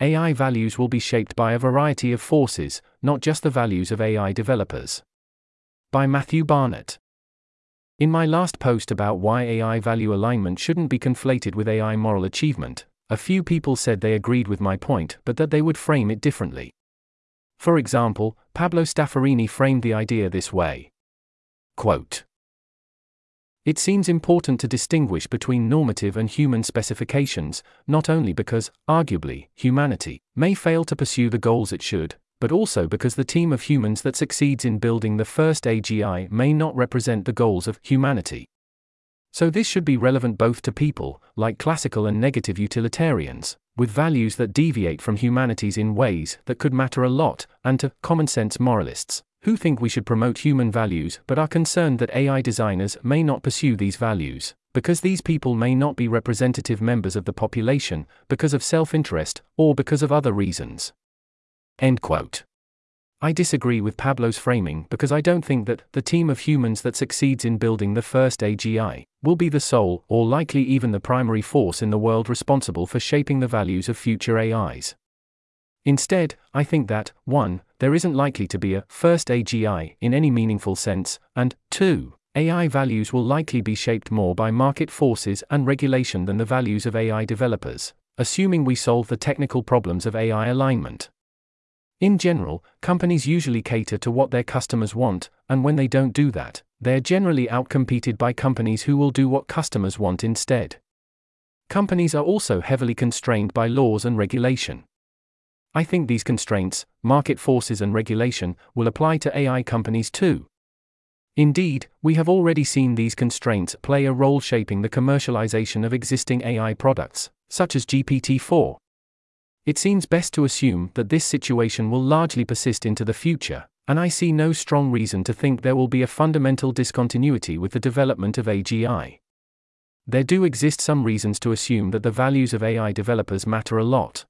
AI values will be shaped by a variety of forces, not just the values of AI developers. By Matthew Barnett. In my last post about why AI value alignment shouldn't be conflated with AI moral achievement, a few people said they agreed with my point but that they would frame it differently. For example, Pablo Stafforini framed the idea this way. Quote, "It seems important to distinguish between normative and human specifications, not only because, arguably, humanity may fail to pursue the goals it should, but also because the team of humans that succeeds in building the first AGI may not represent the goals of humanity. So this should be relevant both to people, like classical and negative utilitarians, with values that deviate from humanity's in ways that could matter a lot, and to common-sense moralists, who think we should promote human values but are concerned that AI designers may not pursue these values, because these people may not be representative members of the population, because of self-interest, or because of other reasons." End quote. I disagree with Pablo's framing because I don't think that the team of humans that succeeds in building the first AGI will be the sole or likely even the primary force in the world responsible for shaping the values of future AIs. Instead, I think that, 1, there isn't likely to be a first AGI in any meaningful sense, and 2, AI values will likely be shaped more by market forces and regulation than the values of AI developers, assuming we solve the technical problems of AI alignment. In general, companies usually cater to what their customers want, and when they don't do that, they're generally outcompeted by companies who will do what customers want instead. Companies are also heavily constrained by laws and regulation. I think these constraints, market forces and regulation, will apply to AI companies too. Indeed, we have already seen these constraints play a role shaping the commercialization of existing AI products, such as GPT-4. It seems best to assume that this situation will largely persist into the future, and I see no strong reason to think there will be a fundamental discontinuity with the development of AGI. There do exist some reasons to assume that the values of AI developers matter a lot.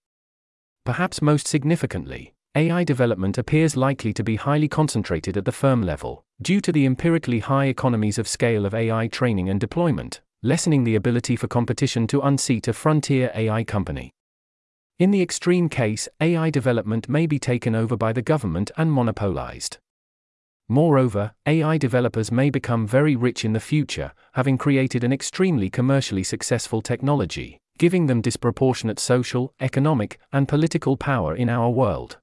Perhaps most significantly, AI development appears likely to be highly concentrated at the firm level, due to the empirically high economies of scale of AI training and deployment, lessening the ability for competition to unseat a frontier AI company. In the extreme case, AI development may be taken over by the government and monopolized. Moreover, AI developers may become very rich in the future, having created an extremely commercially successful technology, giving them disproportionate social, economic, and political power in our world.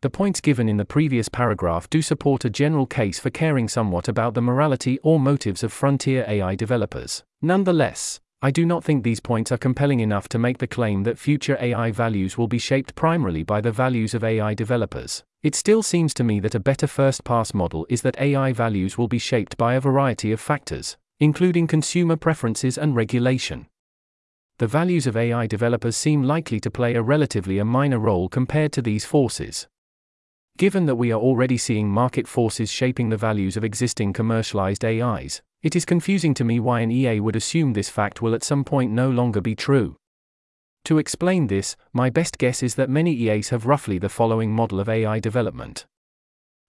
The points given in the previous paragraph do support a general case for caring somewhat about the morality or motives of frontier AI developers. Nonetheless, I do not think these points are compelling enough to make the claim that future AI values will be shaped primarily by the values of AI developers. It still seems to me that a better first-pass model is that AI values will be shaped by a variety of factors, including consumer preferences and regulation. The values of AI developers seem likely to play a relatively minor role compared to these forces. Given that we are already seeing market forces shaping the values of existing commercialized AIs, it is confusing to me why an EA would assume this fact will at some point no longer be true. To explain this, my best guess is that many EAs have roughly the following model of AI development.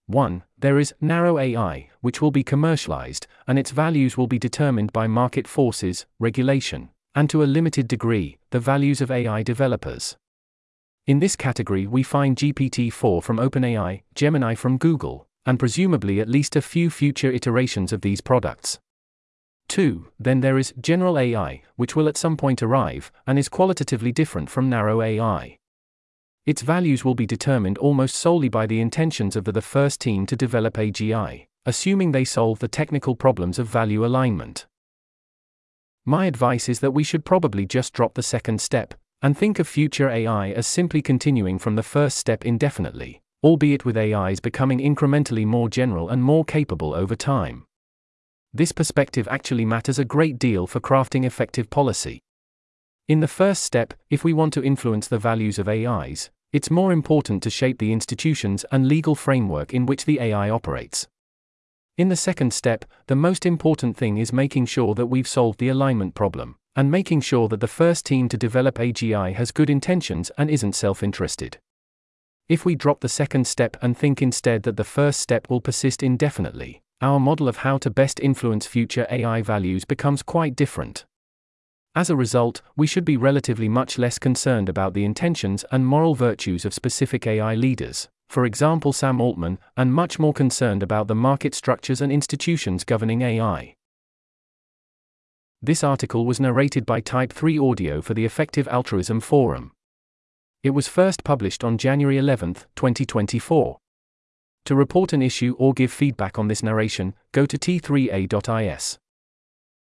1. There is narrow AI, which will be commercialized, and its values will be determined by market forces, regulation, and to a limited degree, the values of AI developers. In this category we find GPT-4 from OpenAI, Gemini from Google, and presumably at least a few future iterations of these products. 2. Then there is general AI, which will at some point arrive, and is qualitatively different from narrow AI. Its values will be determined almost solely by the intentions of the first team to develop AGI, assuming they solve the technical problems of value alignment. My advice is that we should probably just drop the second step, and think of future AI as simply continuing from the first step indefinitely, albeit with AIs becoming incrementally more general and more capable over time. This perspective actually matters a great deal for crafting effective policy. In the first step, if we want to influence the values of AIs, it's more important to shape the institutions and legal framework in which the AI operates. In the second step, the most important thing is making sure that we've solved the alignment problem, and making sure that the first team to develop AGI has good intentions and isn't self-interested. If we drop the second step and think instead that the first step will persist indefinitely, our model of how to best influence future AI values becomes quite different. As a result, we should be relatively much less concerned about the intentions and moral virtues of specific AI leaders, for example Sam Altman, and much more concerned about the market structures and institutions governing AI. This article was narrated by Type 3 Audio for the Effective Altruism Forum. It was first published on January 11, 2024. To report an issue or give feedback on this narration, go to t3a.is.